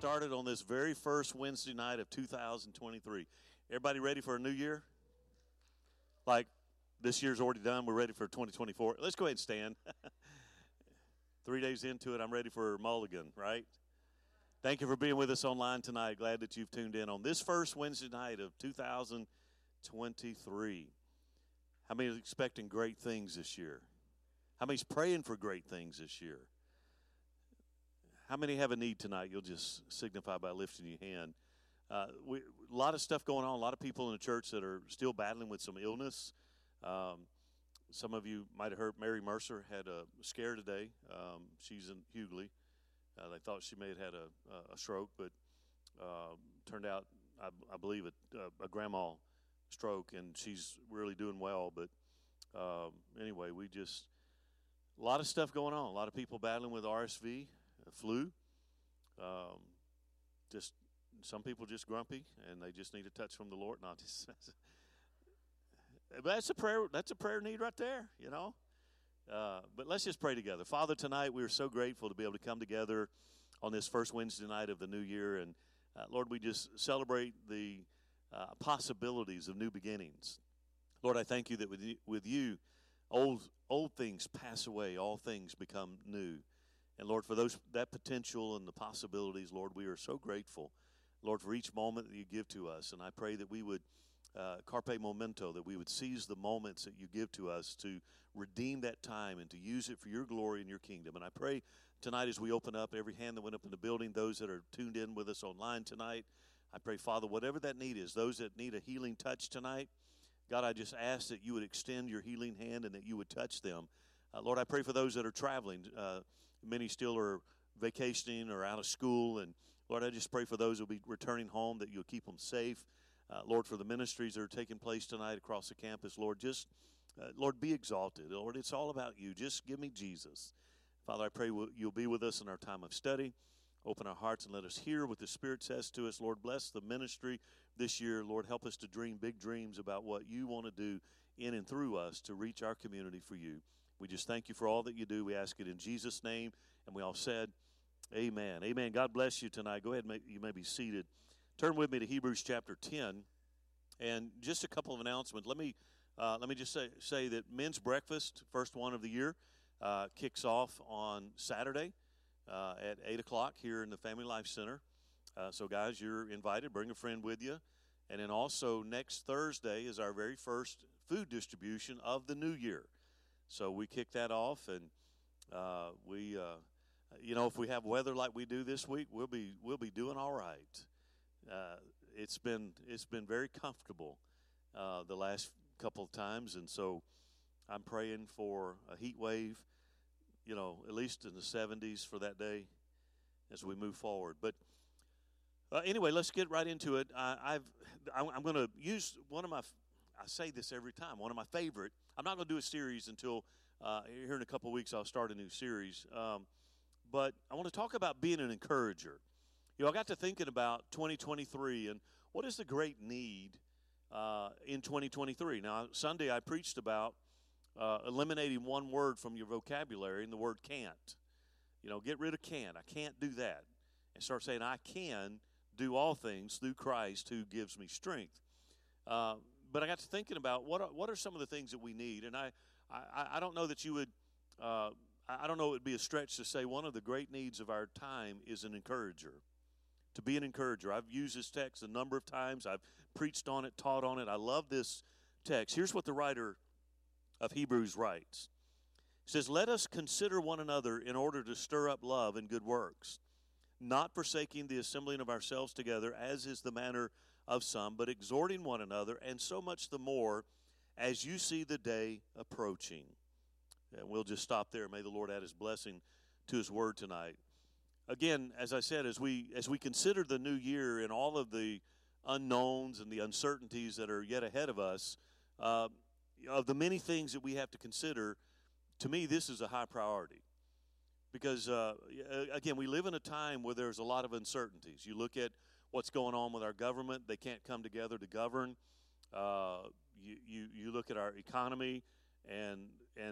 started on this very first Wednesday night of 2023. Everybody ready for a new year? Like, this year's already done. We're ready for 2024. Let's go ahead and stand. 3 days into it, I'm ready for Mulligan, right? Thank you for being with us online tonight. Glad that you've tuned in on this first Wednesday night of 2023. How many are expecting great things this year? How many's praying for great things this year? How many have a need tonight? You'll just signify by lifting your hand. A lot of stuff going on. A lot of people in the church that are still battling with some illness. Some of you might have heard Mary Mercer had a scare today. She's in Hughley. They thought she may have had a stroke, but turned out, I believe, a grandma stroke, and she's really doing well. But anyway, a lot of stuff going on. A lot of people battling with RSV, flu. Just some people just grumpy, and they just need a touch from the Lord. Not just, that's a prayer. That's a prayer need right there, you know. But let's just pray together. Father, tonight we are so grateful to be able to come together on this first Wednesday night of the new year. And, Lord, we just celebrate the possibilities of new beginnings. Lord, I thank you that with you, old things pass away, all things become new. And, Lord, for that potential and the possibilities, Lord, we are so grateful, Lord, for each moment that you give to us. And I pray that we would carpe momento, that we would seize the moments that you give to us to redeem that time and to use it for your glory and your kingdom. And I pray tonight as we open up, every hand that went up in the building, those that are tuned in with us online tonight, I pray, Father, whatever that need is, those that need a healing touch tonight, God, I just ask that you would extend your healing hand and that you would touch them. Lord, I pray for those that are traveling. Many still are vacationing or out of school. And, Lord, I just pray for those who will be returning home, that you'll keep them safe. Lord, for the ministries that are taking place tonight across the campus, Lord, Lord, be exalted. Lord, it's all about you. Just give me Jesus. Father, I pray you'll be with us in our time of study. Open our hearts and let us hear what the Spirit says to us. Lord, bless the ministry this year. Lord, help us to dream big dreams about what you want to do in and through us to reach our community for you. We just thank you for all that you do. We ask it in Jesus' name. And we all said, amen. Amen. God bless you tonight. Go ahead. You may be seated. Turn with me to Hebrews chapter 10, and just a couple of announcements. Let me just say that men's breakfast, first one of the year, kicks off on Saturday at 8 o'clock here in the Family Life Center. So, guys, you're invited. Bring a friend with you. And then also next Thursday is our very first food distribution of the new year. So we kick that off, and you know, if we have weather like we do this week, we'll be doing all right. It's been very comfortable the last couple of times, and so I'm praying for a heat wave, you know, at least in the 70s for that day as we move forward. But anyway, let's get right into it. I'm going to use one of my, I say this every time, one of my favorite. I'm not going to do a series until here in a couple of weeks I'll start a new series. But I want to talk about being an encourager. You know, I got to thinking about 2023 and what is the great need in 2023. Now, Sunday I preached about eliminating one word from your vocabulary, and the word can't. You know, get rid of can't. I can't do that. And start saying, I can do all things through Christ who gives me strength. But I got to thinking about what are some of the things that we need. And I don't know that you would, I don't know it would be a stretch to say one of the great needs of our time is an encourager. To be an encourager. I've used this text a number of times. I've preached on it, taught on it. I love this text. Here's what the writer of Hebrews writes. It says, let us consider one another in order to stir up love and good works, not forsaking the assembling of ourselves together, as is the manner of some, but exhorting one another, and so much the more as you see the day approaching. And we'll just stop there. May the Lord add his blessing to his word tonight. Again, as I said, as we consider the new year and all of the unknowns and the uncertainties that are yet ahead of us, of the many things that we have to consider, to me this is a high priority. Because, again, we live in a time where there's a lot of uncertainties. You look at what's going on with our government. They can't come together to govern. You look at our economy, and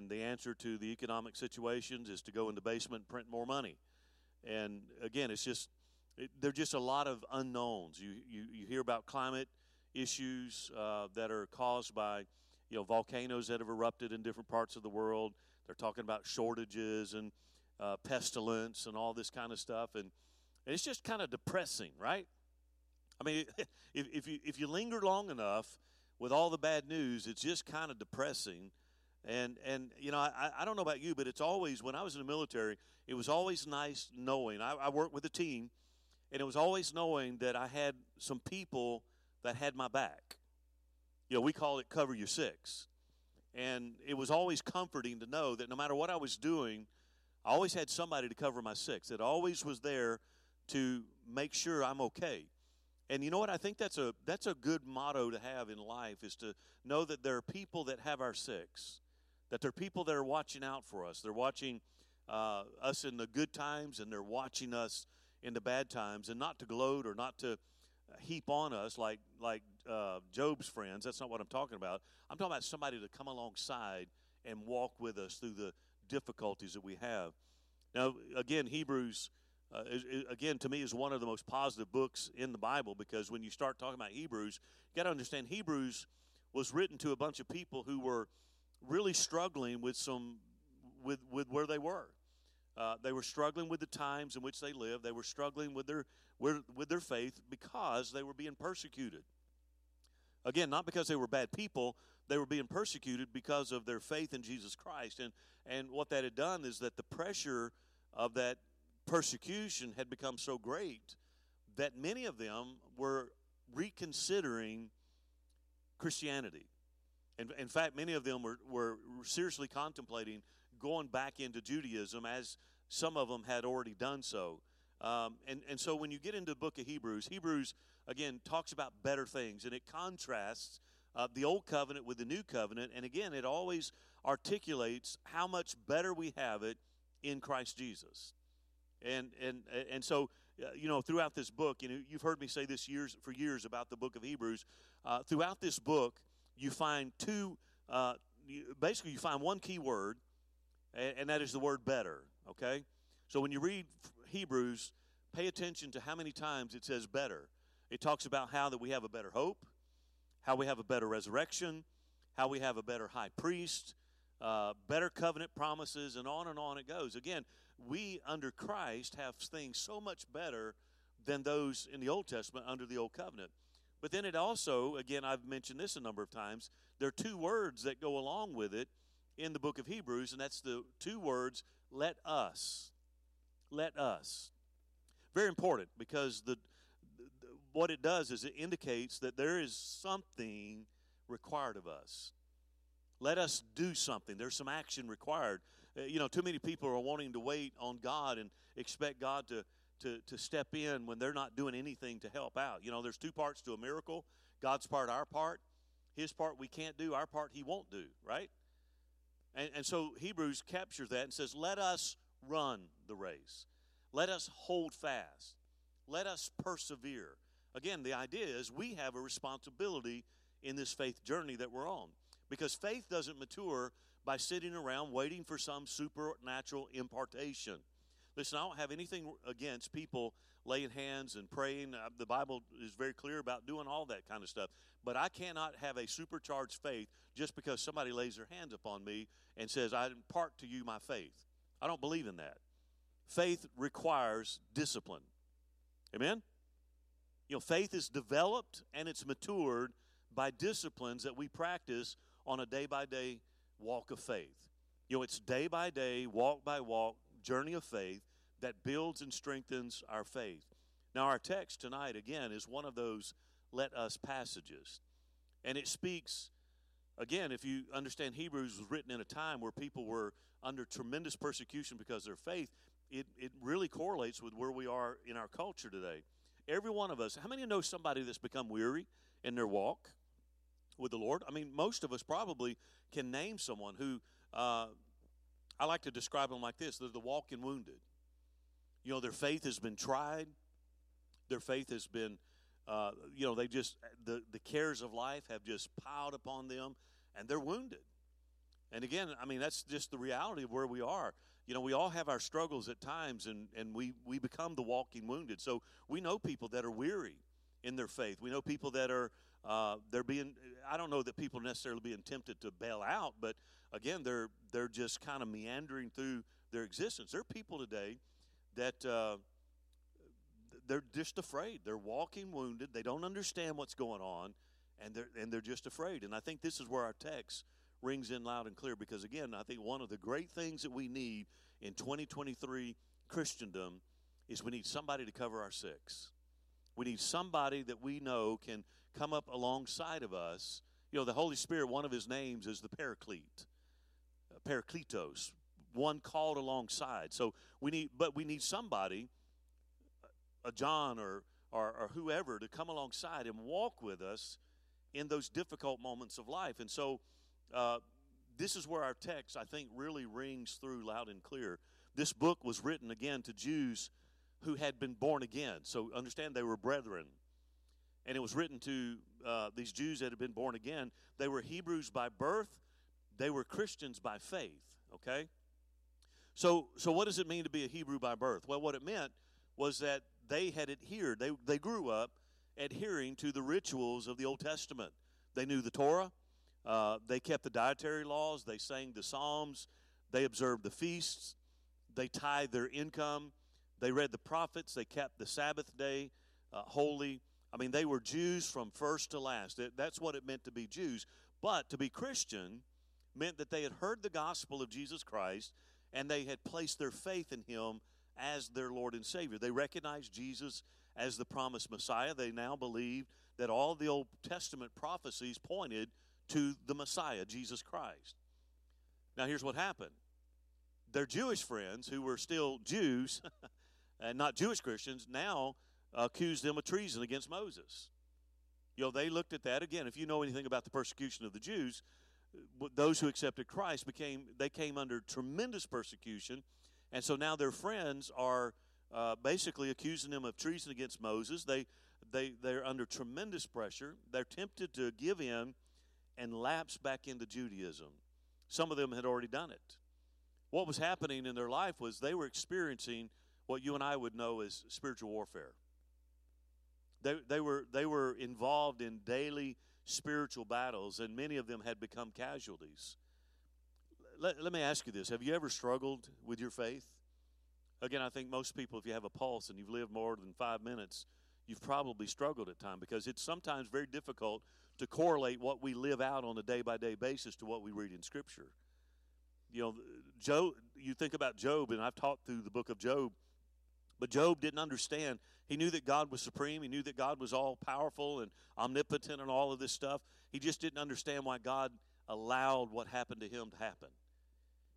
the answer to the economic situations is to go in the basement and print more money. And, again, it's just There are just a lot of unknowns. You hear about climate issues that are caused by, volcanoes that have erupted in different parts of the world. They're talking about shortages and pestilence and all this kind of stuff, and it's just kind of depressing, right? I mean, if you linger long enough with all the bad news, it's just kind of depressing. And I don't know about you, but it's always, when I was in the military, it was always nice knowing. I worked with a team, and it was always knowing that I had some people that had my back. We call it cover your six. And it was always comforting to know that no matter what I was doing, I always had somebody to cover my six. It always was there to make sure I'm okay. And you know what? I think that's a good motto to have in life, is to know that there are people that have our six, that there are people that are watching out for us. They're watching us in the good times, and they're watching us in the bad times, and not to gloat or not to heap on us like Job's friends. That's not what I'm talking about. I'm talking about somebody to come alongside and walk with us through the difficulties that we have. Now, again, Hebrews to me, is one of the most positive books in the Bible, because when you start talking about Hebrews, you got to understand Hebrews was written to a bunch of people who were really struggling with where they were. They were struggling with the times in which they lived. They were struggling with their faith because they were being persecuted. Again, not because they were bad people. They were being persecuted because of their faith in Jesus Christ, and what that had done is that the pressure of that persecution had become so great that many of them were reconsidering Christianity. And in fact, many of them were seriously contemplating going back into Judaism, as some of them had already done so. And so when you get into the book of Hebrews, again, talks about better things, and it contrasts the old covenant with the new covenant. And again, it always articulates how much better we have it in Christ Jesus. And so, throughout this book, you've heard me say this for years about the book of Hebrews. Throughout this book, you find you find one key word, and that is the word better, okay? So when you read Hebrews, pay attention to how many times it says better. It talks about how that we have a better hope, how we have a better resurrection, how we have a better high priest, better covenant promises, and on it goes. Again, we under Christ have things so much better than those in the Old Testament under the Old Covenant. But then it also, again, I've mentioned this a number of times, there are two words that go along with it in the book of Hebrews, and that's the two words, let us. Let us. Very important, because what it does is it indicates that there is something required of us. Let us do something. There's some action required. Too many people are wanting to wait on God and expect God to step in when they're not doing anything to help out. There's two parts to a miracle. God's part, our part. His part we can't do. Our part he won't do, right? And so Hebrews captures that and says, let us run the race. Let us hold fast. Let us persevere. Again, the idea is we have a responsibility in this faith journey that we're on, because faith doesn't mature by sitting around waiting for some supernatural impartation. Listen, I don't have anything against people laying hands and praying. The Bible is very clear about doing all that kind of stuff. But I cannot have a supercharged faith just because somebody lays their hands upon me and says, I impart to you my faith. I don't believe in that. Faith requires discipline. Amen? Faith is developed and it's matured by disciplines that we practice on a day-by-day basis. Walk of faith. It's day by day, walk by walk, journey of faith that builds and strengthens our faith. Now, our text tonight, again, is one of those let us passages. And it speaks, again, if you understand Hebrews was written in a time where people were under tremendous persecution because of their faith, it really correlates with where we are in our culture today. Every one of us, how many know somebody that's become weary in their walk with the Lord? I mean, most of us probably can name someone who, I like to describe them like this. They're the walking wounded. Their faith has been tried. Their faith has been, the cares of life have just piled upon them, and they're wounded. And again, I mean, that's just the reality of where we are. you know, we all have our struggles at times, and we become the walking wounded. So we know people that are weary in their faith. We know people that are they're being, I don't know that people necessarily being tempted to bail out, but again, they're just kind of meandering through their existence. There are people today that they're just afraid. They're walking wounded. They don't understand what's going on, and they're just afraid. And I think this is where our text rings in loud and clear, because again, I think one of the great things that we need in 2023 Christendom is we need somebody to cover our six. We need somebody that we know can come up alongside of us. You know, the Holy Spirit, one of his names is the Paraclete, Parakletos, one called alongside. So we need somebody, a John or whoever, to come alongside and walk with us in those difficult moments of life. And so this is where our text, I think, really rings through loud and clear. This book was written, again, to Jews who had been born again. So understand, they were brethren. And it was written to these Jews that had been born again. They were Hebrews by birth. They were Christians by faith, okay? So what does it mean to be a Hebrew by birth? Well, what it meant was that they had adhered. They grew up adhering to the rituals of the Old Testament. They knew the Torah. They kept the dietary laws. They sang the Psalms. They observed the feasts. They tithed their income. They read the prophets. They kept the Sabbath day holy. I mean, they were Jews from first to last. That's what it meant to be Jews. But to be Christian meant that they had heard the gospel of Jesus Christ, and they had placed their faith in him as their Lord and Savior. They recognized Jesus as the promised Messiah. They now believed that all the Old Testament prophecies pointed to the Messiah, Jesus Christ. Now, here's what happened. Their Jewish friends, who were still Jews and not Jewish Christians, now accused them of treason against Moses. You know, they looked at that. Again, if you know anything about the persecution of the Jews, those who accepted Christ came under tremendous persecution, and so now their friends are basically accusing them of treason against Moses. They're under tremendous pressure. They're tempted to give in and lapse back into Judaism. Some of them had already done it. What was happening in their life was they were experiencing what you and I would know as spiritual warfare. They were involved in daily spiritual battles, and many of them had become casualties. Let me ask you this. Have you ever struggled with your faith? Again, I think most people, if you have a pulse and you've lived more than 5 minutes, you've probably struggled at times, because it's sometimes very difficult to correlate what we live out on a day-by-day basis to what we read in Scripture. You know, Job, you think about Job, and I've taught through the book of Job, but Job didn't understand. He knew that God was supreme. He knew that God was all-powerful and omnipotent and all of this stuff. He just didn't understand why God allowed what happened to him to happen.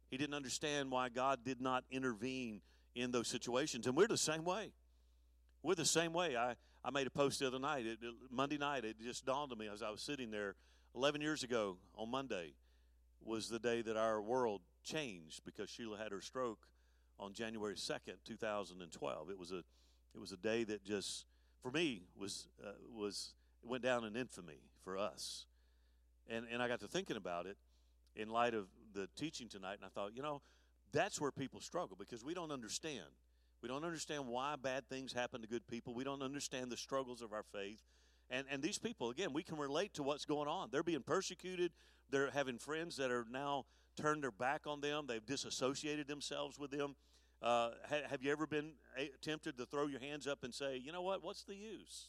He didn't understand why God did not intervene in those situations, and we're the same way. We're the same way. I made a post the other night, Monday night. It just dawned on me as I was sitting there. 11 years ago on Monday was the day that our world changed, because Sheila had her stroke on January 2nd, 2012. It was a day that just, for me, went down in infamy for us. And I got to thinking about it in light of the teaching tonight, and I thought, you know, that's where people struggle, because we don't understand. We don't understand why bad things happen to good people. We don't understand the struggles of our faith. And these people, again, we can relate to what's going on. They're being persecuted. They're having friends that are now turned their back on them. They've disassociated themselves with them. Have you ever been tempted to throw your hands up and say, you know what, what's the use?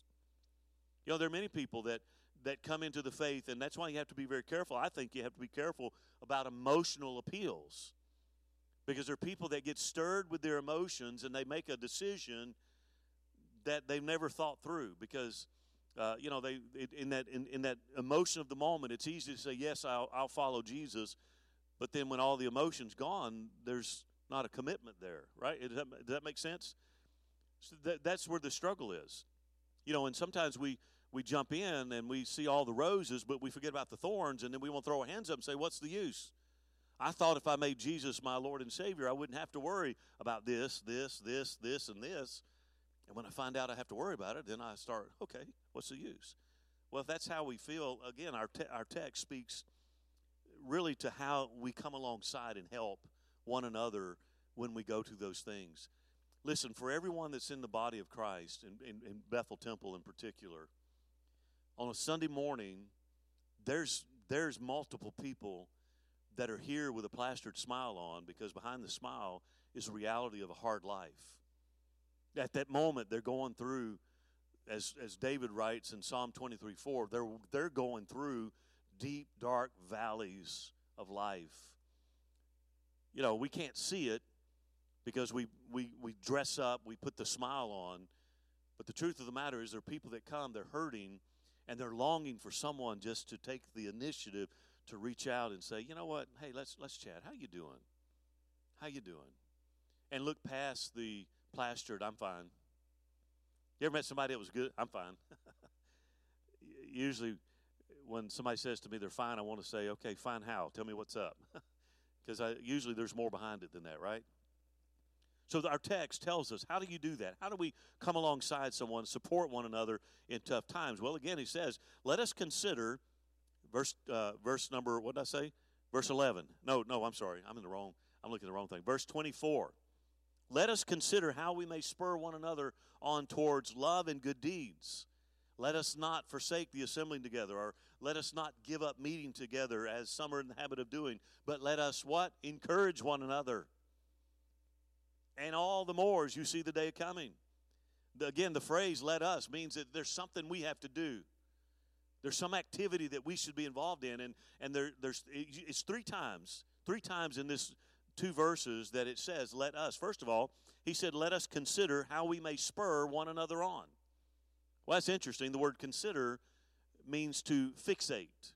You know, there are many people that come into the faith, and that's why you have to be very careful. I think you have to be careful about emotional appeals, because there are people that get stirred with their emotions, and they make a decision that they've never thought through. Because you know, in that emotion of the moment, it's easy to say, "Yes, I'll follow Jesus," but then when all the emotion's gone, there's not a commitment there, right? Does that make sense? So that's where the struggle is, you know. And sometimes we jump in and we see all the roses, but we forget about the thorns, and then we want to throw our hands up and say, "What's the use? I thought if I made Jesus my Lord and Savior, I wouldn't have to worry about this, and this. And when I find out I have to worry about it, then I start, okay, what's the use?" Well, if that's how we feel, again, our text speaks really to how we come alongside and help one another when we go to those things. Listen, for everyone that's in the body of Christ, in Bethel Temple in particular, on a Sunday morning, there's multiple people that are here with a plastered smile on, because behind the smile is the reality of a hard life. At that moment, they're going through, as David writes in Psalm 23:4, they're going through deep, dark valleys of life. You know, we can't see it because we dress up, we put the smile on. But the truth of the matter is there are people that come, they're hurting, and they're longing for someone just to take the initiative to reach out and say, you know what, hey, let's chat. How you doing? How you doing? And look past the plastered, I'm fine. You ever met somebody that was good? I'm fine. Usually when somebody says to me they're fine, I want to say, okay, fine how? Tell me what's up. Because usually there's more behind it than that, right? So our text tells us, how do you do that? How do we come alongside someone, support one another in tough times? Well, again, he says, let us consider, Verse 11. No, I'm sorry. I'm looking at the wrong thing. Verse 24. Let us consider how we may spur one another on towards love and good deeds. Let us not forsake the assembling together, or let us not give up meeting together as some are in the habit of doing, but let us what? Encourage one another. And all the more as you see the day coming. Again, the phrase let us means that there's something we have to do. There's some activity that we should be involved in, and it's three times in this two verses that it says, let us. First of all, he said, let us consider how we may spur one another on. Well, that's interesting. The word consider means to fixate,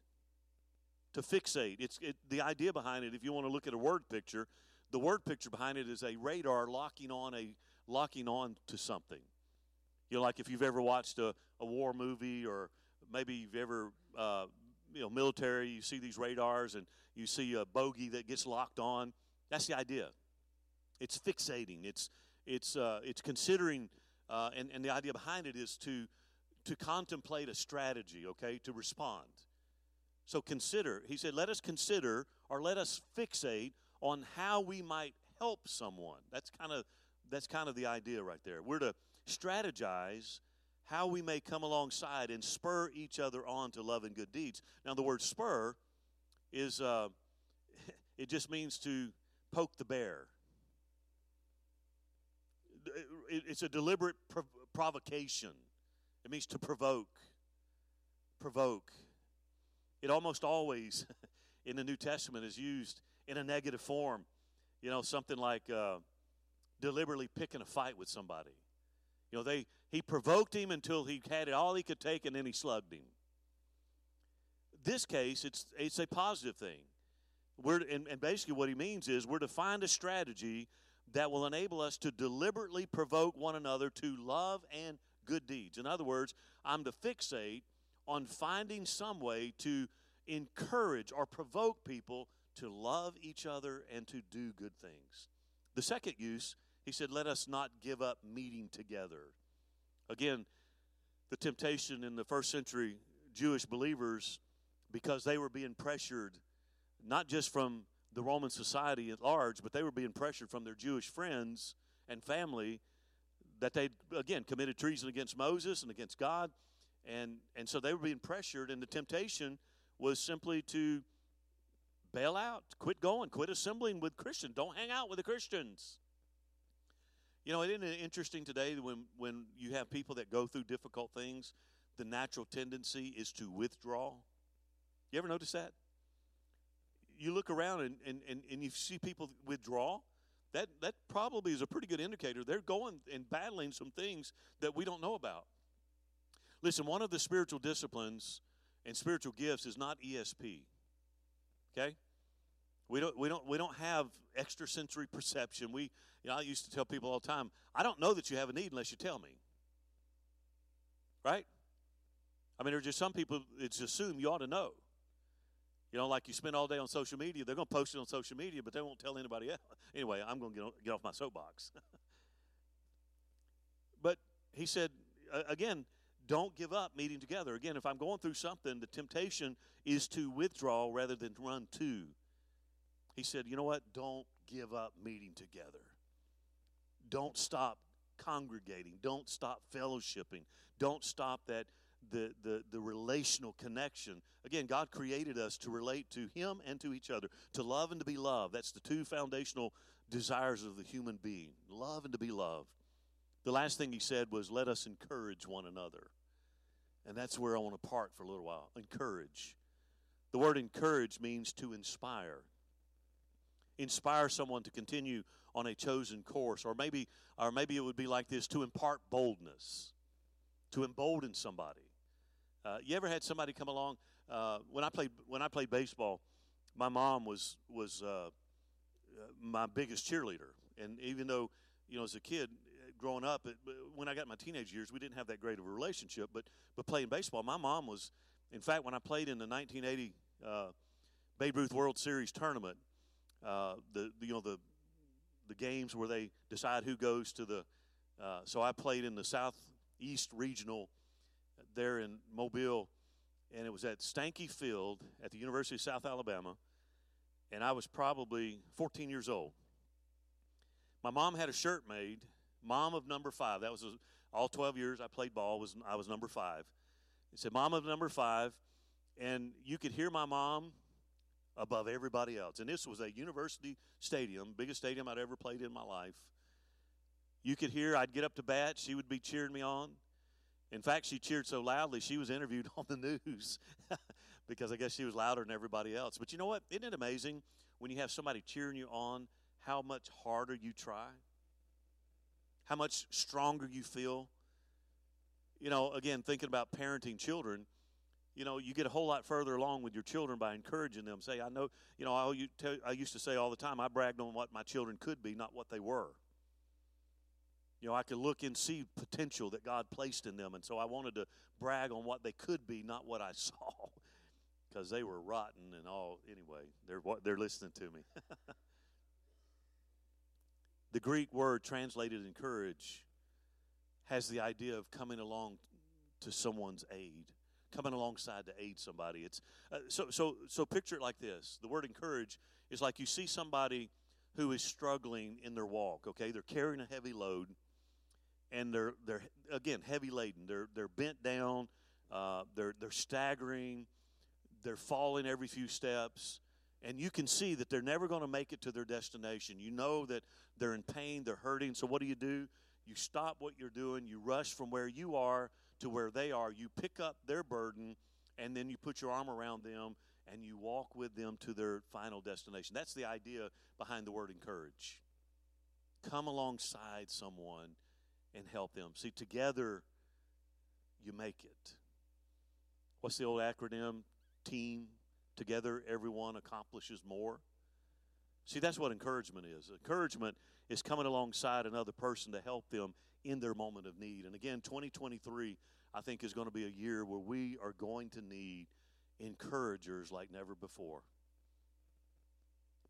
to fixate. The idea behind it, if you want to look at a word picture, the word picture behind it is a radar locking on to something. You know, like if you've ever watched a war movie, or maybe you've ever, military, you see these radars and you see a bogey that gets locked on. That's the idea. It's fixating. It's considering, and the idea behind it is to contemplate a strategy, okay, to respond. So consider. He said, let us consider, or let us fixate on how we might help someone. That's kind of the idea right there. We're to strategize how we may come alongside and spur each other on to love and good deeds. Now, the word spur is, it just means to poke the bear. It's a deliberate provocation. It means to provoke. It almost always in the New Testament is used in a negative form. You know, something like deliberately picking a fight with somebody. You know, he provoked him until he had it all he could take, and then he slugged him. This case, it's a positive thing. And basically what he means is we're to find a strategy that will enable us to deliberately provoke one another to love and good deeds. In other words, I'm to fixate on finding some way to encourage or provoke people to love each other and to do good things. The second use, he said, let us not give up meeting together. Again, the temptation in the first century Jewish believers, because they were being pressured not just from the Roman society at large, but they were being pressured from their Jewish friends and family that they, again, committed treason against Moses and against God. And so they were being pressured, and the temptation was simply to bail out, quit assembling with Christians, don't hang out with the Christians. You know, isn't it interesting today when you have people that go through difficult things, the natural tendency is to withdraw? You ever notice that? You look around and you see people withdraw. That probably is a pretty good indicator. They're going and battling some things that we don't know about. Listen, one of the spiritual disciplines and spiritual gifts is not ESP. Okay? We don't have extrasensory perception. I used to tell people all the time, I don't know that you have a need unless you tell me. Right? I mean, there are just some people that assume you ought to know. You know, like you spend all day on social media, they're going to post it on social media, but they won't tell anybody else. Anyway, I'm going to get off my soapbox. But he said, again, don't give up meeting together. Again, if I'm going through something, the temptation is to withdraw rather than run to. He said, you know what? Don't give up meeting together. Don't stop congregating. Don't stop fellowshipping. Don't stop that the relational connection. Again, God created us to relate to him and to each other, to love and to be loved. That's the two foundational desires of the human being, love and to be loved. The last thing he said was, let us encourage one another. And that's where I want to part for a little while. Encourage. The word encourage means to inspire. Inspire someone to continue on a chosen course. Or maybe it would be like this, to impart boldness, to embolden somebody. You ever had somebody come along? When I played baseball, my mom was my biggest cheerleader. And even though, you know, as a kid growing up, when I got my teenage years, we didn't have that great of a relationship. But playing baseball, my mom was. In fact, when I played in the 1980 Babe Ruth World Series tournament, the games where they decide who goes to the. So I played in the Southeast regional there in Mobile, and it was at Stanky Field at the University of South Alabama, and I was probably 14 years old. My mom had a shirt made, Mom of Number 5. That was all 12 years I played ball, I was number 5. It said, Mom of Number 5, and you could hear my mom above everybody else. And this was a university stadium, biggest stadium I'd ever played in my life. You could hear, I'd get up to bat, she would be cheering me on. In fact, she cheered so loudly, she was interviewed on the news because I guess she was louder than everybody else. But you know what? Isn't it amazing when you have somebody cheering you on how much harder you try, how much stronger you feel? You know, again, thinking about parenting children, you know, you get a whole lot further along with your children by encouraging them. Say, I know, you know, I used to say all the time, I bragged on what my children could be, not what they were. You know, I could look and see potential that God placed in them, and so I wanted to brag on what they could be, not what I saw, because they were rotten and all. Anyway, they're listening to me. The Greek word translated encourage has the idea of coming along to someone's aid, coming alongside to aid somebody. It's so picture it like this. The word encourage is like you see somebody who is struggling in their walk, okay? They're carrying a heavy load, and they're again, heavy laden. They're bent down. They're staggering. They're falling every few steps. And you can see that they're never going to make it to their destination. You know that they're in pain. They're hurting. So what do? You stop what you're doing, you rush from where you are to where they are, you pick up their burden, and then you put your arm around them, and you walk with them to their final destination. That's the idea behind the word encourage. Come alongside someone and help them. See, together you make it. What's the old acronym? TEAM. Together everyone accomplishes more. See, that's what encouragement is. Encouragement is coming alongside another person to help them in their moment of need. And again, 2023, I think, is going to be a year where we are going to need encouragers like never before.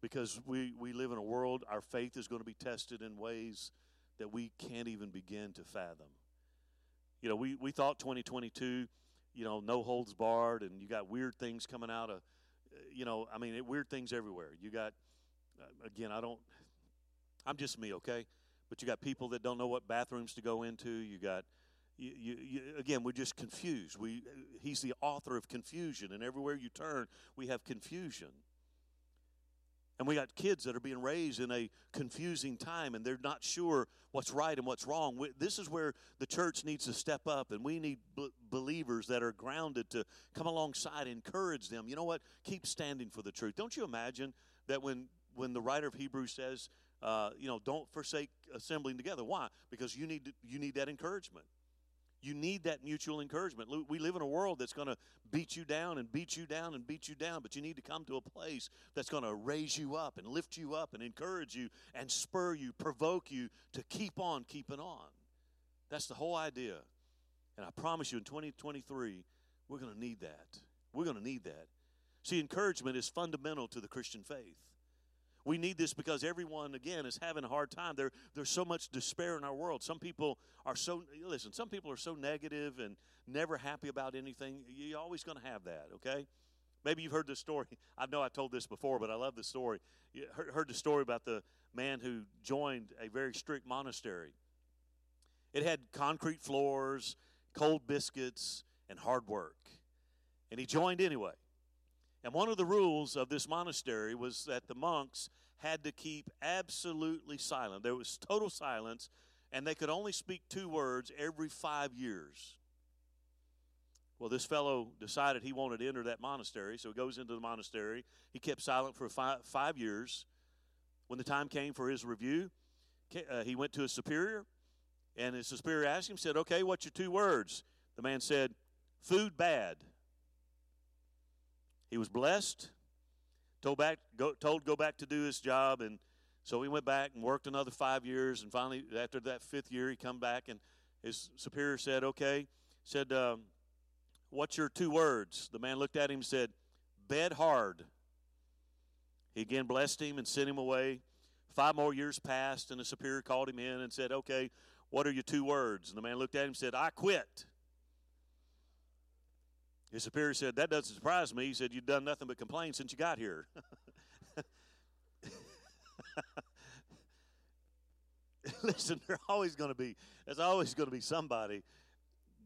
Because we live in a world, our faith is going to be tested in ways that we can't even begin to fathom. You know, we thought 2022, you know, no holds barred, and you got weird things coming out of, you know, I mean, weird things everywhere. You got... Again, I'm just me, okay? But you got people that don't know what bathrooms to go into. You got, again, we're just confused. He's the author of confusion, and everywhere you turn, we have confusion. And we got kids that are being raised in a confusing time, and they're not sure what's right and what's wrong. This is where the church needs to step up, and we need believers that are grounded to come alongside, encourage them. You know what? Keep standing for the truth. Don't you imagine that when the writer of Hebrews says, you know, don't forsake assembling together. Why? Because you need that encouragement. You need that mutual encouragement. We live in a world that's going to beat you down and beat you down and beat you down, but you need to come to a place that's going to raise you up and lift you up and encourage you and spur you, provoke you to keep on keeping on. That's the whole idea. And I promise you in 2023, we're going to need that. We're going to need that. See, encouragement is fundamental to the Christian faith. We need this because everyone, again, is having a hard time. There's so much despair in our world. Some people are so negative and never happy about anything. You're always going to have that, okay? Maybe you've heard this story. I know I told this before, but I love this story. You heard the story about the man who joined a very strict monastery. It had concrete floors, cold biscuits, and hard work. And he joined anyway. And one of the rules of this monastery was that the monks had to keep absolutely silent. There was total silence, and they could only speak two words every 5 years. Well, this fellow decided he wanted to enter that monastery, so he goes into the monastery. He kept silent for five years. When the time came for his review, he went to his superior, and his superior asked him, said, okay, what's your two words? The man said, food bad. He was blessed, told go back to do his job, and so he went back and worked another 5 years, and finally, after that fifth year, he come back, and his superior said, okay, said, what's your two words? The man looked at him and said, bed hard. He again blessed him and sent him away. 5 more years passed, and the superior called him in and said, okay, what are your two words? And the man looked at him and said, I quit. His superior said, that doesn't surprise me. He said, you've done nothing but complain since you got here. Listen, there's always going to be somebody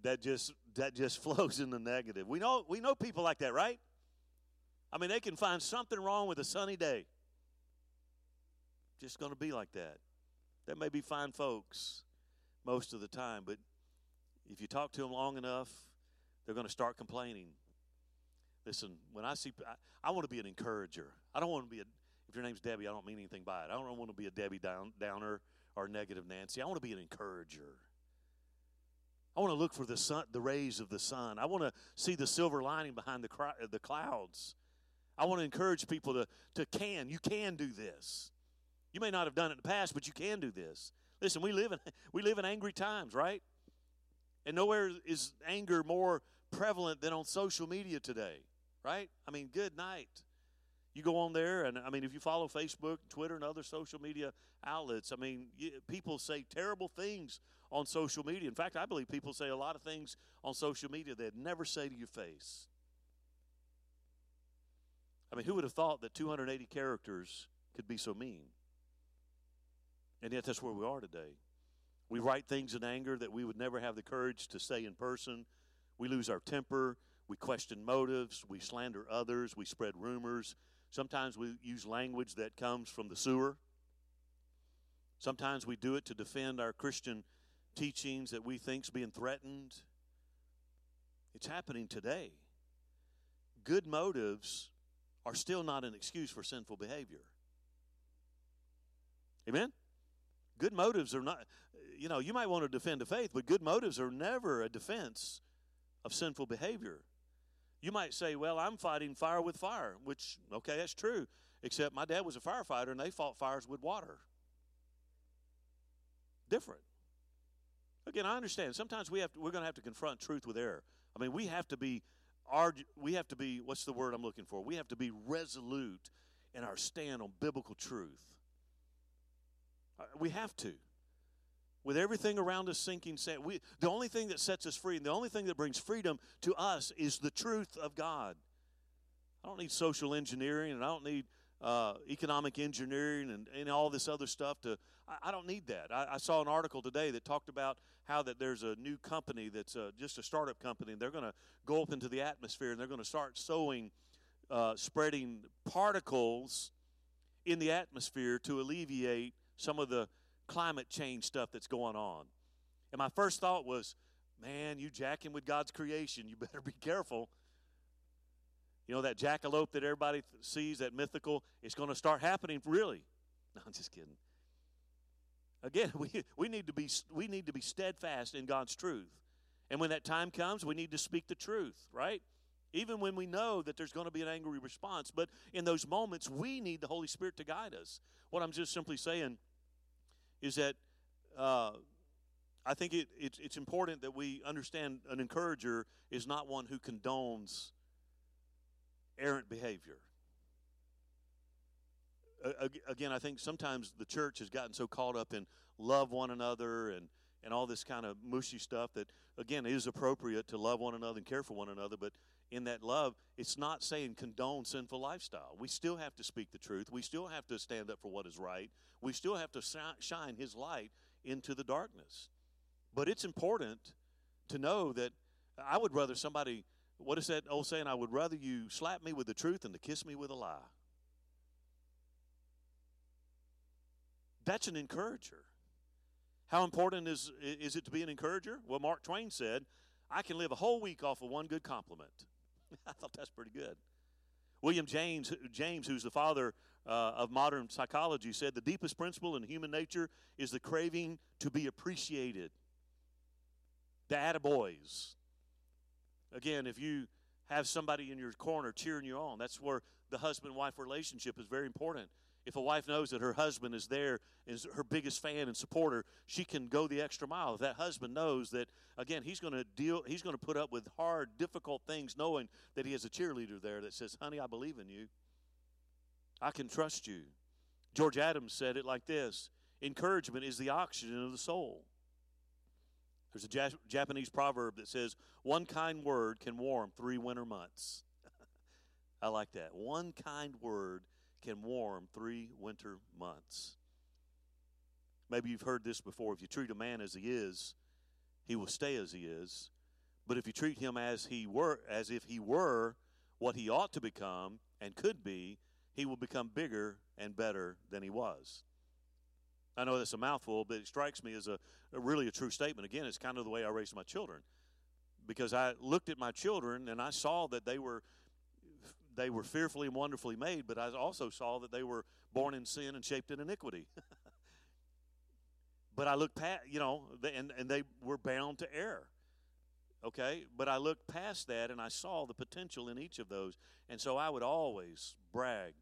that just flows in the negative. We know people like that, right? I mean, they can find something wrong with a sunny day. Just going to be like that. That may be fine folks most of the time, but if you talk to them long enough, they're going to start complaining. Listen, when I see, I want to be an encourager. I don't want to be if your name's Debbie, I don't mean anything by it. I don't want to be a Debbie downer or negative Nancy. I want to be an encourager. I want to look for the rays of the sun. I want to see the silver lining behind the clouds. I want to encourage people you can do this. You may not have done it in the past, but you can do this. Listen, we live in angry times, right? And nowhere is anger more prevalent than on social media today, right? I mean, good night. You go on there, and I mean, if you follow Facebook, Twitter, and other social media outlets, I mean, people say terrible things on social media. In fact, I believe people say a lot of things on social media they'd never say to your face. I mean, who would have thought that 280 characters could be so mean? And yet that's where we are today. We write things in anger that we would never have the courage to say in person. We lose our temper. We question motives. We slander others. We spread rumors. Sometimes we use language that comes from the sewer. Sometimes we do it to defend our Christian teachings that we think's being threatened. It's happening today. Good motives are still not an excuse for sinful behavior. Amen? Good motives are not, you know, you might want to defend the faith, but good motives are never a defense of sinful behavior. You might say, well, I'm fighting fire with fire, which, okay, that's true, except my dad was a firefighter and they fought fires with water. Different. Again, I understand. Sometimes we're going to have to confront truth with error. I mean, We have to be resolute in our stand on biblical truth. We have to. With everything around us sinking sand, the only thing that sets us free and the only thing that brings freedom to us is the truth of God. I don't need social engineering, and I don't need economic engineering and all this other stuff. I don't need that. I saw an article today that talked about how that there's a new company that's just a startup company, and they're going to go up into the atmosphere, and they're going to start spreading particles in the atmosphere to alleviate some of the climate change stuff that's going on. And my first thought was, man, you jacking with God's creation. You better be careful. You know, that jackalope that everybody sees, that mythical, it's going to start happening, really. No, I'm just kidding. Again, we need to be steadfast in God's truth. And when that time comes, we need to speak the truth, right? Even when we know that there's going to be an angry response. But in those moments, we need the Holy Spirit to guide us. What I'm just simply saying is that I think it's important that we understand an encourager is not one who condones errant behavior. Again, I think sometimes the church has gotten so caught up in love one another and all this kind of mushy stuff that, again, it is appropriate to love one another and care for one another, but in that love, it's not saying condone sinful lifestyle. We still have to speak the truth. We still have to stand up for what is right. We still have to shine his light into the darkness. But it's important to know that I would rather somebody, what is that old saying? I would rather you slap me with the truth than to kiss me with a lie. That's an encourager. How important is it to be an encourager? Well, Mark Twain said, I can live a whole week off of one good compliment. I thought that's pretty good. William James, who's the father of modern psychology, said the deepest principle in human nature is the craving to be appreciated. The attaboys. Again, if you have somebody in your corner cheering you on, that's where the husband-wife relationship is very important. If a wife knows that her husband is there, is her biggest fan and supporter, she can go the extra mile. If that husband knows that, again, he's going to put up with hard, difficult things, knowing that he has a cheerleader there that says, honey, I believe in you. I can trust you. George Adams said it like this, encouragement is the oxygen of the soul. There's a Japanese proverb that says, one kind word can warm 3 winter months. I like that. One kind word can warm 3 winter months. Maybe you've heard this before. If you treat a man as he is, he will stay as he is. But if you treat him as if he were what he ought to become and could be, he will become bigger and better than he was. I know that's a mouthful, but it strikes me as a really true statement. Again, it's kind of the way I raised my children, because I looked at my children and I saw that they were fearfully and wonderfully made, but I also saw that they were born in sin and shaped in iniquity. But I looked past, and they were bound to error. Okay, but I looked past that and I saw the potential in each of those, and so I would always brag.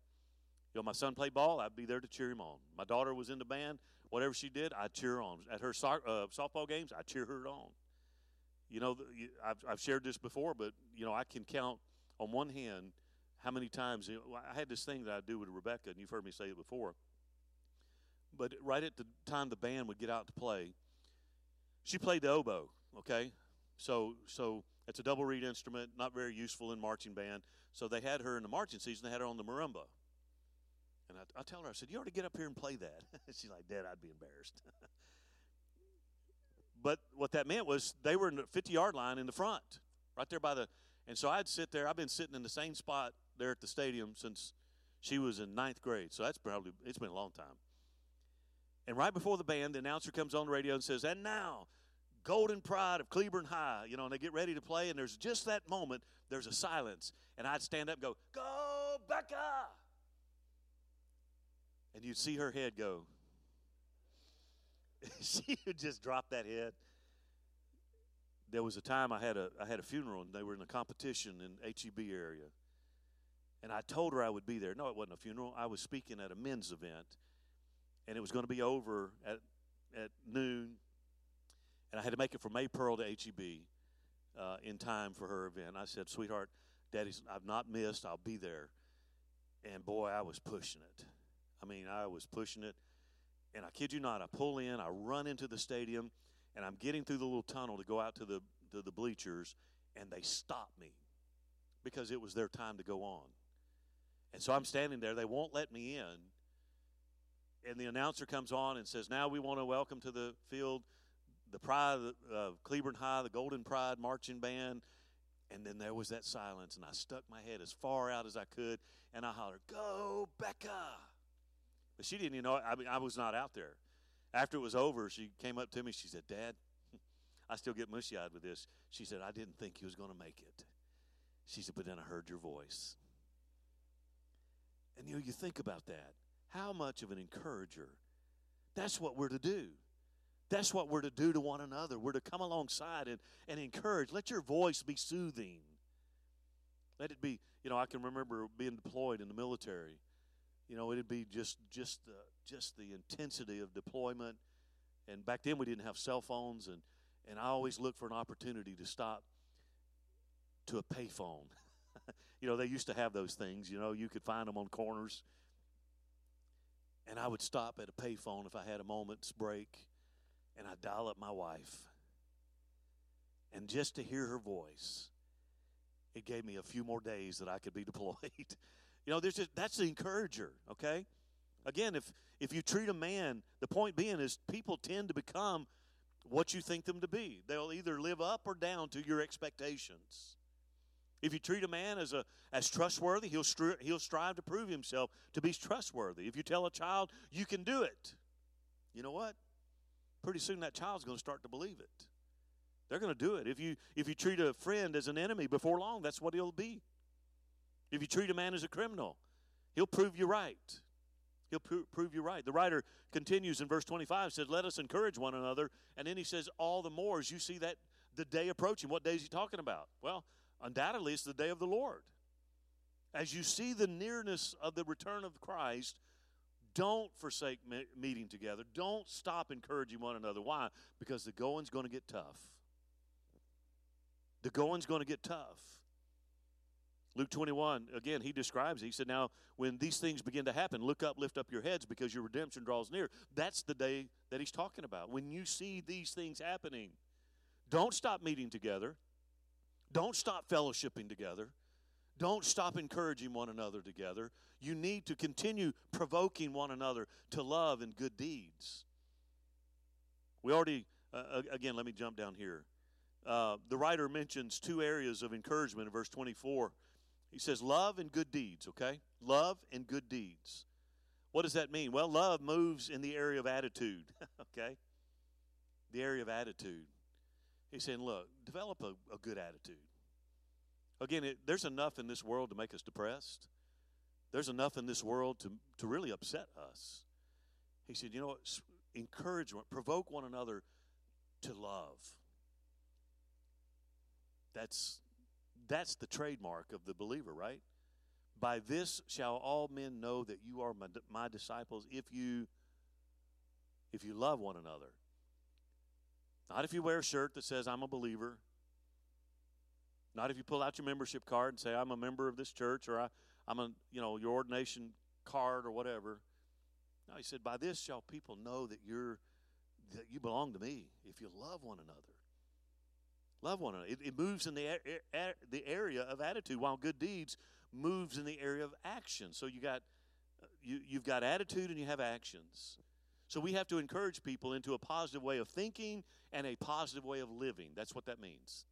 My son played ball, I'd be there to cheer him on. My daughter was in the band, whatever she did, I'd cheer her on. At her softball games, I'd cheer her on. I've shared this before, but, I can count on one hand how many times. I had this thing that I do with Rebecca, and you've heard me say it before. But right at the time the band would get out to play, she played the oboe, okay? So it's a double reed instrument, not very useful in marching band. So they had her in the marching season, they had her on the marimba. And I tell her, I said, you ought to get up here and play that. She's like, Dad, I'd be embarrassed. But what that meant was they were in the 50-yard line in the front, right there by the – and so I'd sit there. I've been sitting in the same spot there at the stadium since she was in 9th grade. So it's been a long time. And right before the band, the announcer comes on the radio and says, and now, Golden Pride of Cleburne High, and they get ready to play. And there's just that moment, there's a silence. And I'd stand up and go, go, Becca! And you'd see her head go. She would just drop that head. There was a time I had a funeral, and they were in a competition in H-E-B area. And I told her I would be there. No, it wasn't a funeral. I was speaking at a men's event, and it was going to be over at noon. And I had to make it from Maypearl to H-E-B in time for her event. I said, sweetheart, Daddy's, I've not missed. I'll be there. And, boy, I was pushing it. I was pushing it, and I kid you not, I pull in, I run into the stadium, and I'm getting through the little tunnel to go out to the bleachers, and they stop me because it was their time to go on. And so I'm standing there. They won't let me in, and the announcer comes on and says, now we want to welcome to the field the pride of Cleburne High, the Golden Pride Marching Band. And then there was that silence, and I stuck my head as far out as I could, and I hollered, go, Becca! But she didn't even know. I was not out there. After it was over, she came up to me. She said, Dad, I still get mushy-eyed with this. She said, I didn't think he was going to make it. She said, but then I heard your voice. And, you think about that. How much of an encourager. That's what we're to do. That's what we're to do to one another. We're to come alongside and encourage. Let your voice be soothing. Let it be, I can remember being deployed in the military. It'd be just the intensity of deployment. And back then we didn't have cell phones, and I always looked for an opportunity to stop to a pay phone. They used to have those things. You could find them on corners. And I would stop at a pay phone if I had a moment's break, and I'd dial up my wife. And just to hear her voice, it gave me a few more days that I could be deployed. You know, that's the encourager, okay? Again, if you treat a man, the point being is people tend to become what you think them to be. They'll either live up or down to your expectations. If you treat a man as trustworthy, he'll strive to prove himself to be trustworthy. If you tell a child, you can do it, you know what? Pretty soon that child's going to start to believe it. They're going to do it. If you treat a friend as an enemy, before long, that's what he'll be. If you treat a man as a criminal, he'll prove you right. He'll prove you right. The writer continues in verse 25, says, let us encourage one another. And then he says, all the more as you see that the day approaching. What day is he talking about? Well, undoubtedly, it's the day of the Lord. As you see the nearness of the return of Christ, don't forsake meeting together. Don't stop encouraging one another. Why? Because the going's going to get tough. The going's going to get tough. Luke 21, again, he describes it. He said, now, when these things begin to happen, look up, lift up your heads, because your redemption draws near. That's the day that he's talking about. When you see these things happening, don't stop meeting together. Don't stop fellowshipping together. Don't stop encouraging one another together. You need to continue provoking one another to love and good deeds. We already, again, let me jump down here. The writer mentions two areas of encouragement in verse 24. He says love and good deeds, okay? Love and good deeds. What does that mean? Well, love moves in the area of attitude, okay? The area of attitude. He's saying, look, develop a good attitude. Again, there's enough in this world to make us depressed. There's enough in this world to really upset us. He said, you know what? Encourage, provoke one another to love. That's the trademark of the believer, right? By this shall all men know that you are my disciples if you love one another. Not if you wear a shirt that says, I'm a believer. Not if you pull out your membership card and say, I'm a member of this church, or your ordination card or whatever. No, he said, by this shall people know that you belong to me if you love one another. Love one another. It moves in the area of attitude, while good deeds moves in the area of action. So you've got attitude and you have actions. So we have to encourage people into a positive way of thinking and a positive way of living. That's what that means.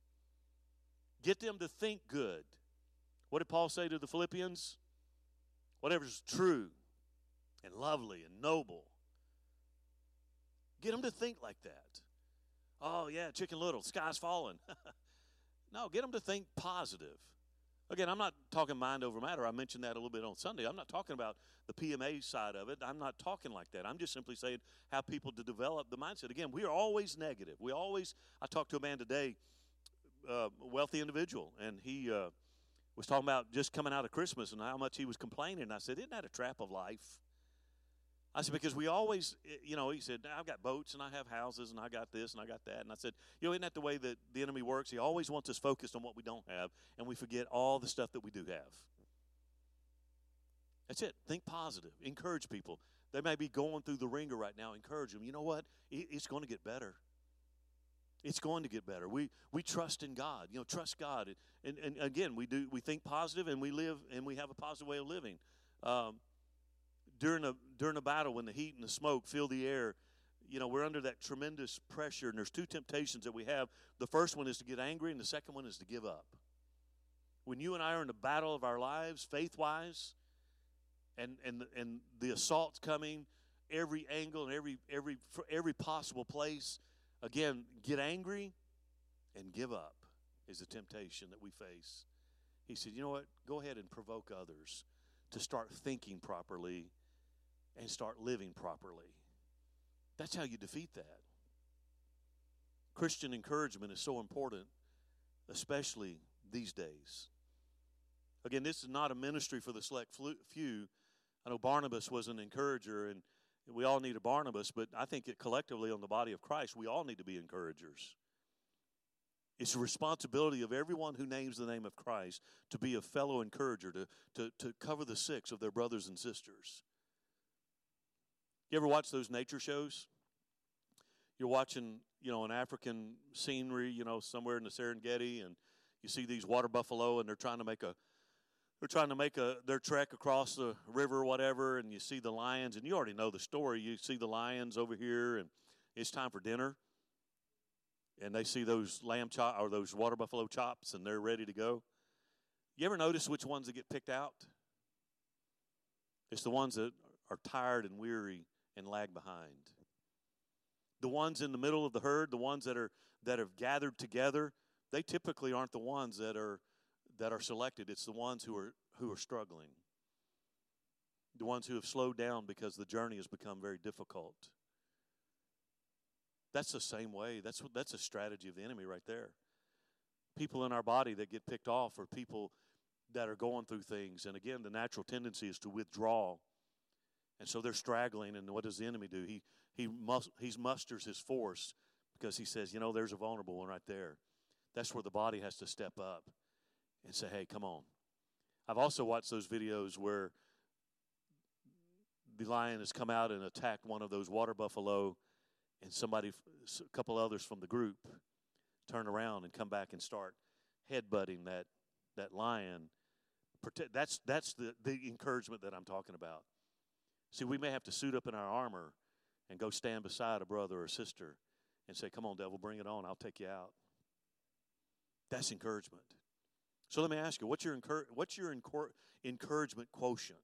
Get them to think good. What did Paul say to the Philippians? Whatever's true and lovely and noble. Get them to think like that. Oh, yeah, Chicken Little, sky's falling. No, get them to think positive. Again, I'm not talking mind over matter. I mentioned that a little bit on Sunday. I'm not talking about the PMA side of it. I'm not talking like that. I'm just simply saying how people to develop the mindset. Again, we are always negative. I talked to a man today, a wealthy individual, and he was talking about just coming out of Christmas and how much he was complaining. I said, isn't that a trap of life? I said, because we always, you know, he said, I've got boats and I have houses and I got this and I got that. And I said, you know, isn't that the way that the enemy works? He always wants us focused on what we don't have, and we forget all the stuff that we do have. That's it. Think positive. Encourage people. They may be going through the ringer right now. Encourage them. You know what? It's going to get better. It's going to get better. We trust in God. You know, trust God. And again, we think positive and we live and we have a positive way of living. During a battle, when the heat and the smoke fill the air, you know, we're under that tremendous pressure, and there's two temptations that we have. The first one is to get angry, and the second one is to give up. When you and I are in the battle of our lives, faith-wise, and the assault's coming, every angle and every possible place, again, get angry and give up is the temptation that we face. He said, you know what, go ahead and provoke others to start thinking properly and start living properly. That's how you defeat that. Christian encouragement is so important, especially these days. Again, this is not a ministry for the select few. I know Barnabas was an encourager, and we all need a Barnabas, but I think that collectively on the body of Christ, we all need to be encouragers. It's the responsibility of everyone who names the name of Christ to be a fellow encourager, to cover the six of their brothers and sisters. You ever watch those nature shows? You're watching, you know, an African scenery, you know, somewhere in the Serengeti, and You see these water buffalo, and they're trying to make their trek across the river or whatever, and you see the lions, and you already know the story. You see the lions over here, and it's time for dinner, and they see those those water buffalo chops, and they're ready to go. You ever notice which ones that get picked out? It's the ones that are tired and weary and lag behind. The ones in the middle of the herd, the ones that have gathered together, they typically aren't the ones that are selected. It's the ones who are struggling. The ones who have slowed down because the journey has become very difficult. That's the same way. That's a strategy of the enemy right there. People in our body that get picked off are people that are going through things. And again, the natural tendency is to withdraw. And so they're straggling. And what does the enemy do? He musters his force because he says, you know, there's a vulnerable one right there. That's where the body has to step up and say, hey, come on. I've also watched those videos where the lion has come out and attacked one of those water buffalo, and a couple others from the group turn around and come back and start headbutting that lion. That's the encouragement that I'm talking about. See, we may have to suit up in our armor and go stand beside a brother or sister and say, come on, devil, bring it on. I'll take you out. That's encouragement. So let me ask you, what's your encouragement quotient?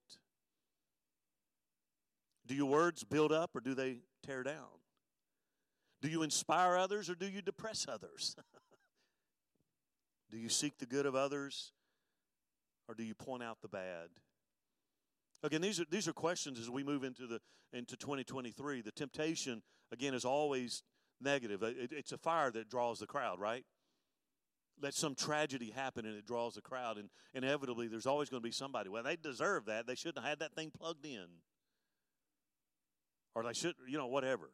Do your words build up or do they tear down? Do you inspire others or do you depress others? Do you seek the good of others or do you point out the bad? Again, these are questions as we move into 2023. The temptation, again, is always negative. It's a fire that draws the crowd, right? Let some tragedy happen and it draws the crowd. And inevitably, there's always going to be somebody, well, they deserve that. They shouldn't have had that thing plugged in. Or they should, you know, whatever.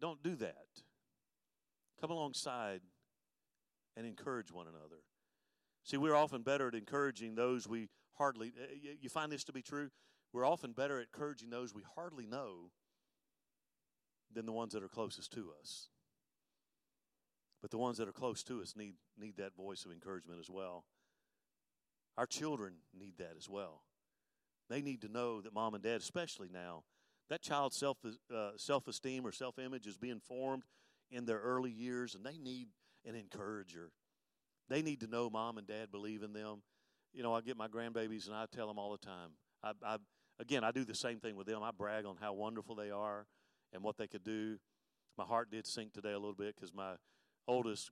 Don't do that. Come alongside and encourage one another. See, we're often better at encouraging those we hardly, you find this to be true? We're often better at encouraging those we hardly know than the ones that are closest to us. But the ones that are close to us need that voice of encouragement as well. Our children need that as well. They need to know that mom and dad, especially now, that child's self-esteem or self-image is being formed in their early years, and they need an encourager. They need to know mom and dad believe in them. You know, I get my grandbabies, and I tell them all the time. I do the same thing with them. I brag on how wonderful they are and what they could do. My heart did sink today a little bit because my oldest,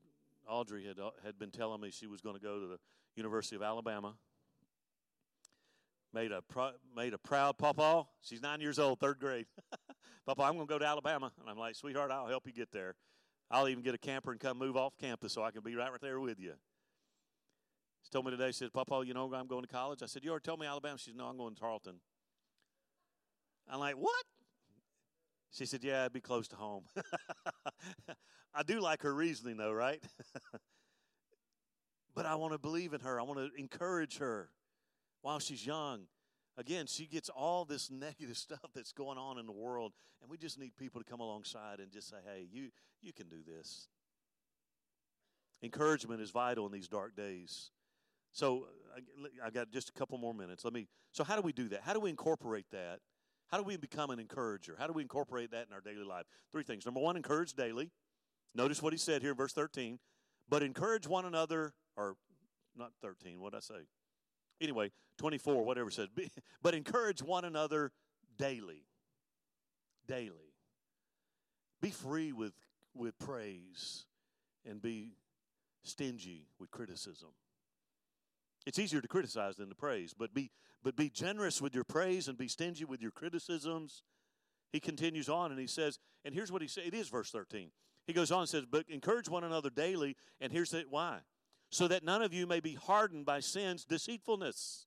Audrey, had been telling me she was going to go to the University of Alabama. Made a proud pawpaw. She's 9 years old, third grade. Pawpaw, I'm going to go to Alabama. And I'm like, sweetheart, I'll help you get there. I'll even get a camper and come move off campus so I can be right there with you. She told me today, she said, Pawpaw, you know I'm going to college? I said, you already told me Alabama. She said, no, I'm going to Tarleton. I'm like, what? She said, yeah, it'd be close to home. I do like her reasoning, though, right? But I want to believe in her. I want to encourage her while she's young. Again, she gets all this negative stuff that's going on in the world, and we just need people to come alongside and just say, hey, you can do this. Encouragement is vital in these dark days. So I got just a couple more minutes. So how do we do that? How do we incorporate that? How do we become an encourager? How do we incorporate that in our daily life? Three things. Number one, encourage daily. Notice what he said here in verse 13. But encourage one another, or not 13, what did I say? Anyway, 24, whatever it says. But encourage one another daily. Daily. Be free with praise and be stingy with criticism. It's easier to criticize than to praise, but be generous with your praise and be stingy with your criticisms. He continues on and he says, and here's what he said. It is verse 13. He goes on and says, but encourage one another daily, and here's why. So that none of you may be hardened by sin's deceitfulness.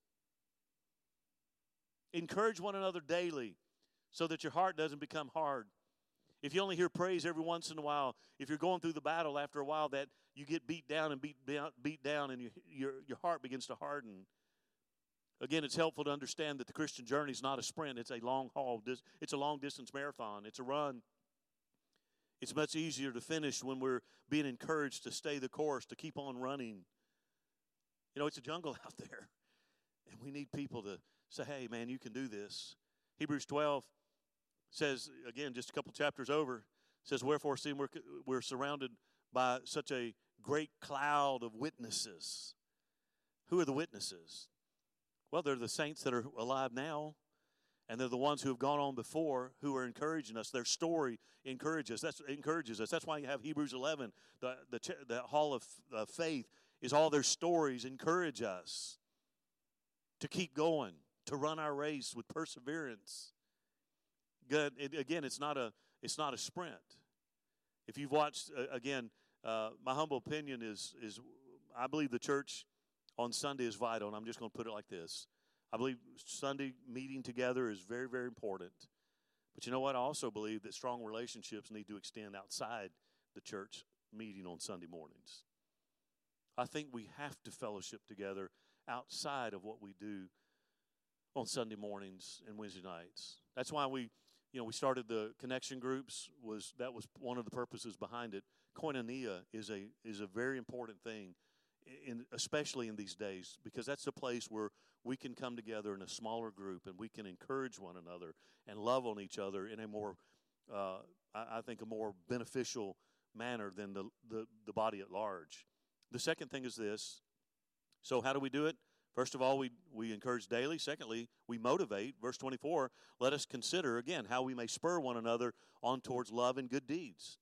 Encourage one another daily so that your heart doesn't become hard. If you only hear praise every once in a while, if you're going through the battle after a while that you get beat down and your heart begins to harden. Again, it's helpful to understand that the Christian journey is not a sprint. It's a long haul. It's a long distance marathon. It's a run. It's much easier to finish when we're being encouraged to stay the course, to keep on running. You know, it's a jungle out there, and we need people to say, hey, man, you can do this. Hebrews 12 says, again, just a couple chapters over, says, wherefore, seeing we're surrounded by such a great cloud of witnesses. Who are the witnesses? Well, they're the saints that are alive now, and they're the ones who have gone on before who are encouraging us. Their story encourages us. That's why you have Hebrews 11, the hall of faith, is all their stories encourage us to keep going, to run our race with perseverance. Good. Again, it's not a sprint. If you've watched, my humble opinion is I believe the church on Sunday is vital, and I'm just going to put it like this. I believe Sunday meeting together is very, very important. But you know what? I also believe that strong relationships need to extend outside the church meeting on Sunday mornings. I think we have to fellowship together outside of what we do on Sunday mornings and Wednesday nights. That's why we started the connection groups. That was one of the purposes behind it. Koinonia is a very important thing, especially in these days, because that's the place where we can come together in a smaller group and we can encourage one another and love on each other in a more, I think, a more beneficial manner than the body at large. The second thing is this. So how do we do it? First of all, we encourage daily. Secondly, we motivate. Verse 24, let us consider, again, how we may spur one another on towards love and good deeds.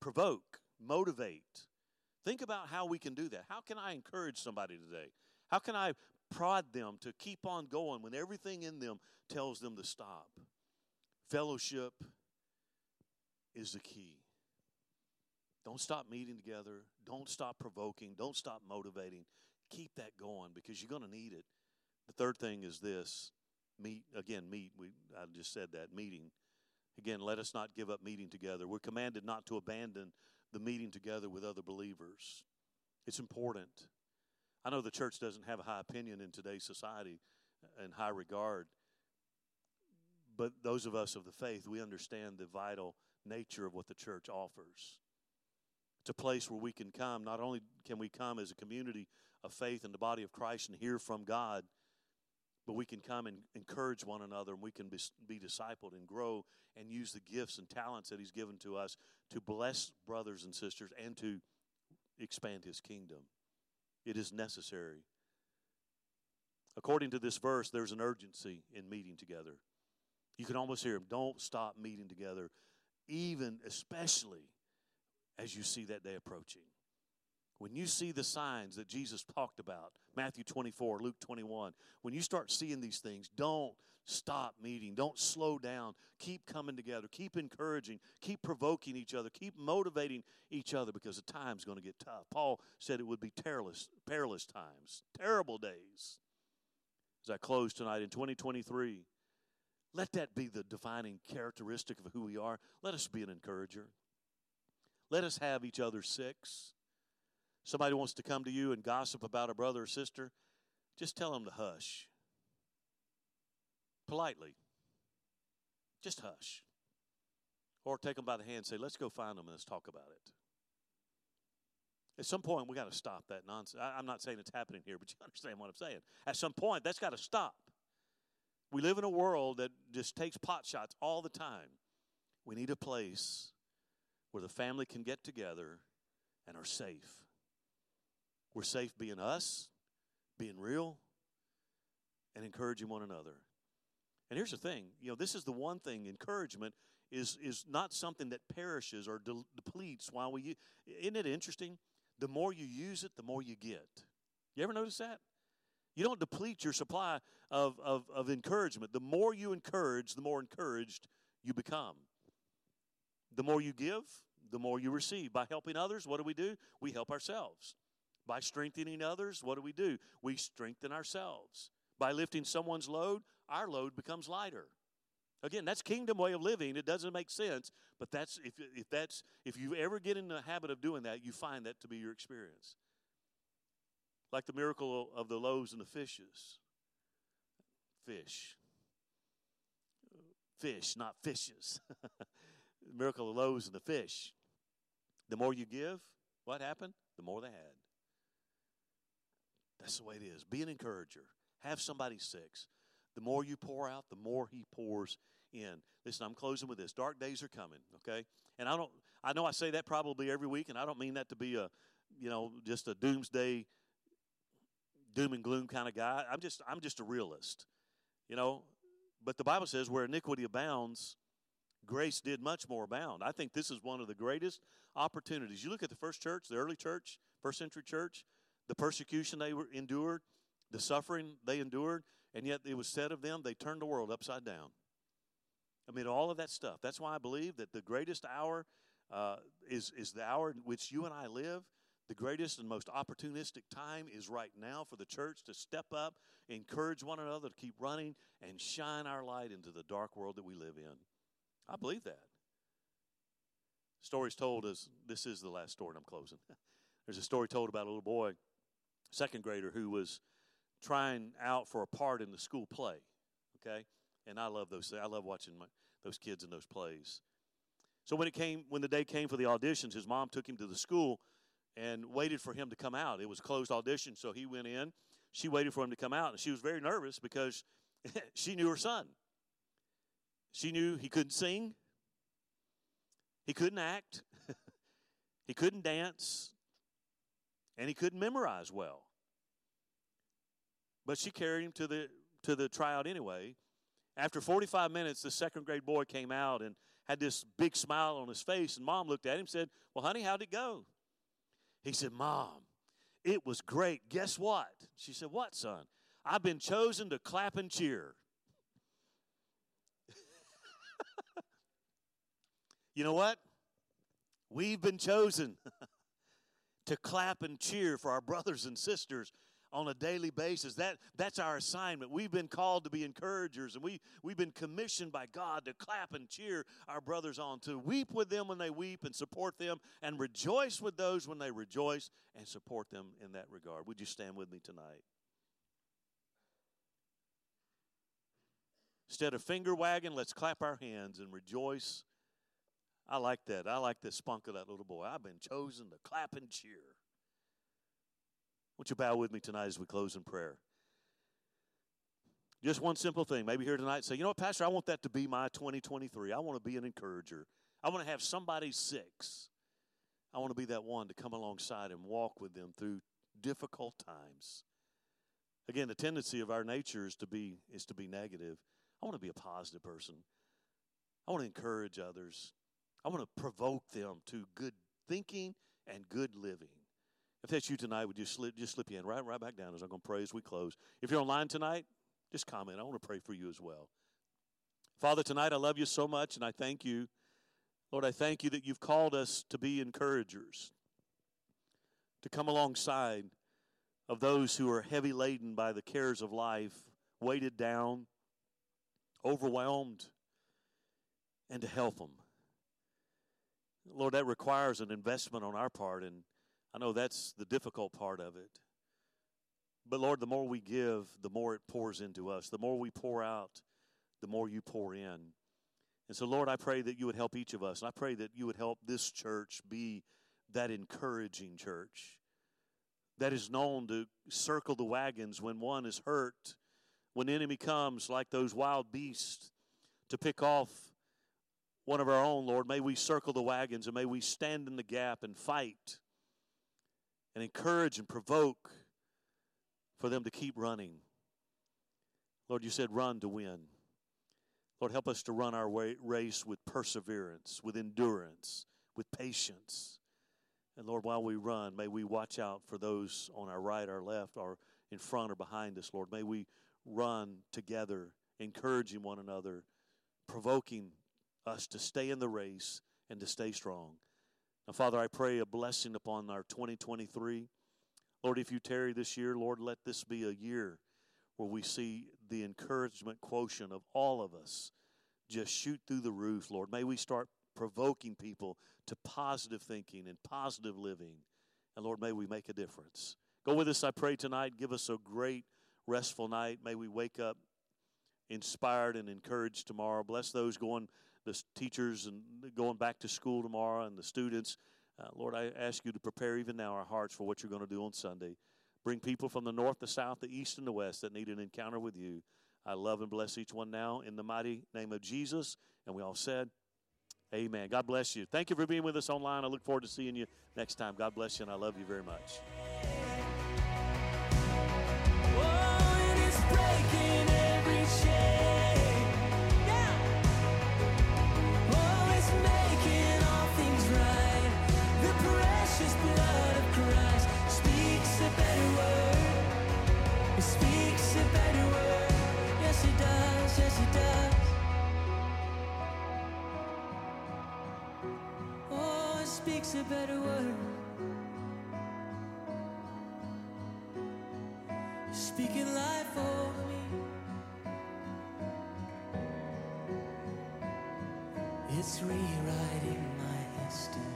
Provoke, motivate. Think about how we can do that. How can I encourage somebody today? How can I prod them to keep on going when everything in them tells them to stop? Fellowship is the key. Don't stop meeting together. Don't stop provoking. Don't stop motivating. Keep that going because you're going to need it. The third thing is this. Meet. I just said that, meeting. Again, let us not give up meeting together. We're commanded not to abandon the meeting together with other believers. It's important. I know the church doesn't have a high opinion in today's society and high regard, but those of us of the faith, we understand the vital nature of what the church offers. It's a place where we can come. Not only can we come as a community of faith in the body of Christ and hear from God, but we can come and encourage one another, and we can be discipled and grow and use the gifts and talents that he's given to us to bless brothers and sisters and to expand his kingdom. It is necessary. According to this verse, there's an urgency in meeting together. You can almost hear him. Don't stop meeting together, especially as you see that day approaching. When you see the signs that Jesus talked about, Matthew 24, Luke 21, when you start seeing these things, don't stop meeting. Don't slow down. Keep coming together. Keep encouraging. Keep provoking each other. Keep motivating each other because the time's going to get tough. Paul said it would be perilous times, terrible days. As I close tonight in 2023, let that be the defining characteristic of who we are. Let us be an encourager. Let us have each other's six. Somebody wants to come to you and gossip about a brother or sister, just tell them to hush. Politely. Just hush. Or take them by the hand and say, let's go find them and let's talk about it. At some point, we got to stop that nonsense. I'm not saying it's happening here, but you understand what I'm saying. At some point, that's got to stop. We live in a world that just takes pot shots all the time. We need a place where the family can get together and are safe. We're safe being us, being real, and encouraging one another. And here's the thing. This is the one thing. Encouragement is not something that perishes or depletes while we use. Isn't it interesting? The more you use it, the more you get. You ever notice that? You don't deplete your supply of encouragement. The more you encourage, the more encouraged you become. The more you give, the more you receive. By helping others, what do? We help ourselves. By strengthening others, what do? We strengthen ourselves. By lifting someone's load, our load becomes lighter. Again, that's kingdom way of living. It doesn't make sense, but if you ever get in the habit of doing that, you find that to be your experience. Like the miracle of the loaves and the fishes. Fish, not fishes. The miracle of the loaves and the fish. The more you give, what happened? The more they had. That's the way it is. Be an encourager. Have somebody sick. The more you pour out, the more he pours in. Listen, I'm closing with this. Dark days are coming, okay? And I know I say that probably every week, and I don't mean that to be a, you know, just a doomsday, doom and gloom kind of guy. I'm just a realist, you know. But the Bible says where iniquity abounds, grace did much more abound. I think this is one of the greatest opportunities. You look at the first church, the early church, first century church, the persecution they endured, the suffering they endured, and yet it was said of them, they turned the world upside down. I mean, all of that stuff. That's why I believe that the greatest hour is the hour in which you and I live. The greatest and most opportunistic time is right now for the church to step up, encourage one another to keep running, and shine our light into the dark world that we live in. I believe that. Stories told as this is the last story, and I'm closing. There's a story told about a little boy, second grader, who was trying out for a part in the school play, okay? And I love those things. I love watching those kids in those plays. So when the day came for the auditions, his mom took him to the school and waited for him to come out. It was a closed audition, so he went in. She waited for him to come out, and she was very nervous because she knew her son. She knew he couldn't sing. He couldn't act. He couldn't dance. And he couldn't memorize well. But she carried him to the tryout anyway. After 45 minutes, the second grade boy came out and had this big smile on his face. And Mom looked at him and said, "Well, honey, how'd it go?" He said, "Mom, it was great. Guess what?" She said, "What, son?" "I've been chosen to clap and cheer." You know what? We've been chosen to clap and cheer for our brothers and sisters on a daily basis. That's our assignment. We've been called to be encouragers, and we've been commissioned by God to clap and cheer our brothers on, to weep with them when they weep and support them, and rejoice with those when they rejoice and support them in that regard. Would you stand with me tonight? Instead of finger wagging, let's clap our hands and rejoice. I like that. I like the spunk of that little boy. I've been chosen to clap and cheer. Won't you bow with me tonight as we close in prayer? Just one simple thing. Maybe here tonight say, "You know what, Pastor, I want that to be my 2023. I want to be an encourager. I want to have somebody six. I want to be that one to come alongside and walk with them through difficult times." Again, the tendency of our nature is to be negative. I want to be a positive person. I want to encourage others. I want to provoke them to good thinking and good living. If that's you tonight, would you just slip your hand right back down as I'm going to pray as we close. If you're online tonight, just comment. I want to pray for you as well. Father, tonight I love you so much, and I thank you. Lord, I thank you that you've called us to be encouragers, to come alongside of those who are heavy laden by the cares of life, weighted down, overwhelmed, and to help them. Lord, that requires an investment on our part, and I know that's the difficult part of it. But, Lord, the more we give, the more it pours into us. The more we pour out, the more you pour in. And so, Lord, I pray that you would help each of us, and I pray that you would help this church be that encouraging church that is known to circle the wagons when one is hurt, when enemy comes like those wild beasts to pick off one of our own, Lord. May we circle the wagons, and may we stand in the gap and fight and encourage and provoke for them to keep running. Lord, you said run to win. Lord, help us to run our race with perseverance, with endurance, with patience. And Lord, while we run, may we watch out for those on our right, our left, or in front or behind us, Lord. May we run together, encouraging one another, provoking us to stay in the race and to stay strong. Now, Father, I pray a blessing upon our 2023. Lord, if you tarry this year, Lord, let this be a year where we see the encouragement quotient of all of us just shoot through the roof, Lord. May we start provoking people to positive thinking and positive living. And, Lord, may we make a difference. Go with us, I pray, tonight. Give us a great, restful night. May we wake up inspired and encouraged tomorrow. Bless those going, the teachers and going back to school tomorrow, and the students Lord, I ask you to prepare even now our hearts for what you're going to do on Sunday. Bring people from the north, the south, the east, and the west that need an encounter with you. I love and bless each one now in the mighty name of Jesus. And we all said, amen. God bless you. Thank you for being with us online. I look forward to seeing you next time. God bless you, and I love you very much. Oh, it is breaking every chain. Yeah. Oh, it's making all things right. The precious blood of Christ speaks a better word. It speaks a better word. Yes, it does. Yes, it does. Speaks a better word. You're speaking life over me. It's rewriting my destiny.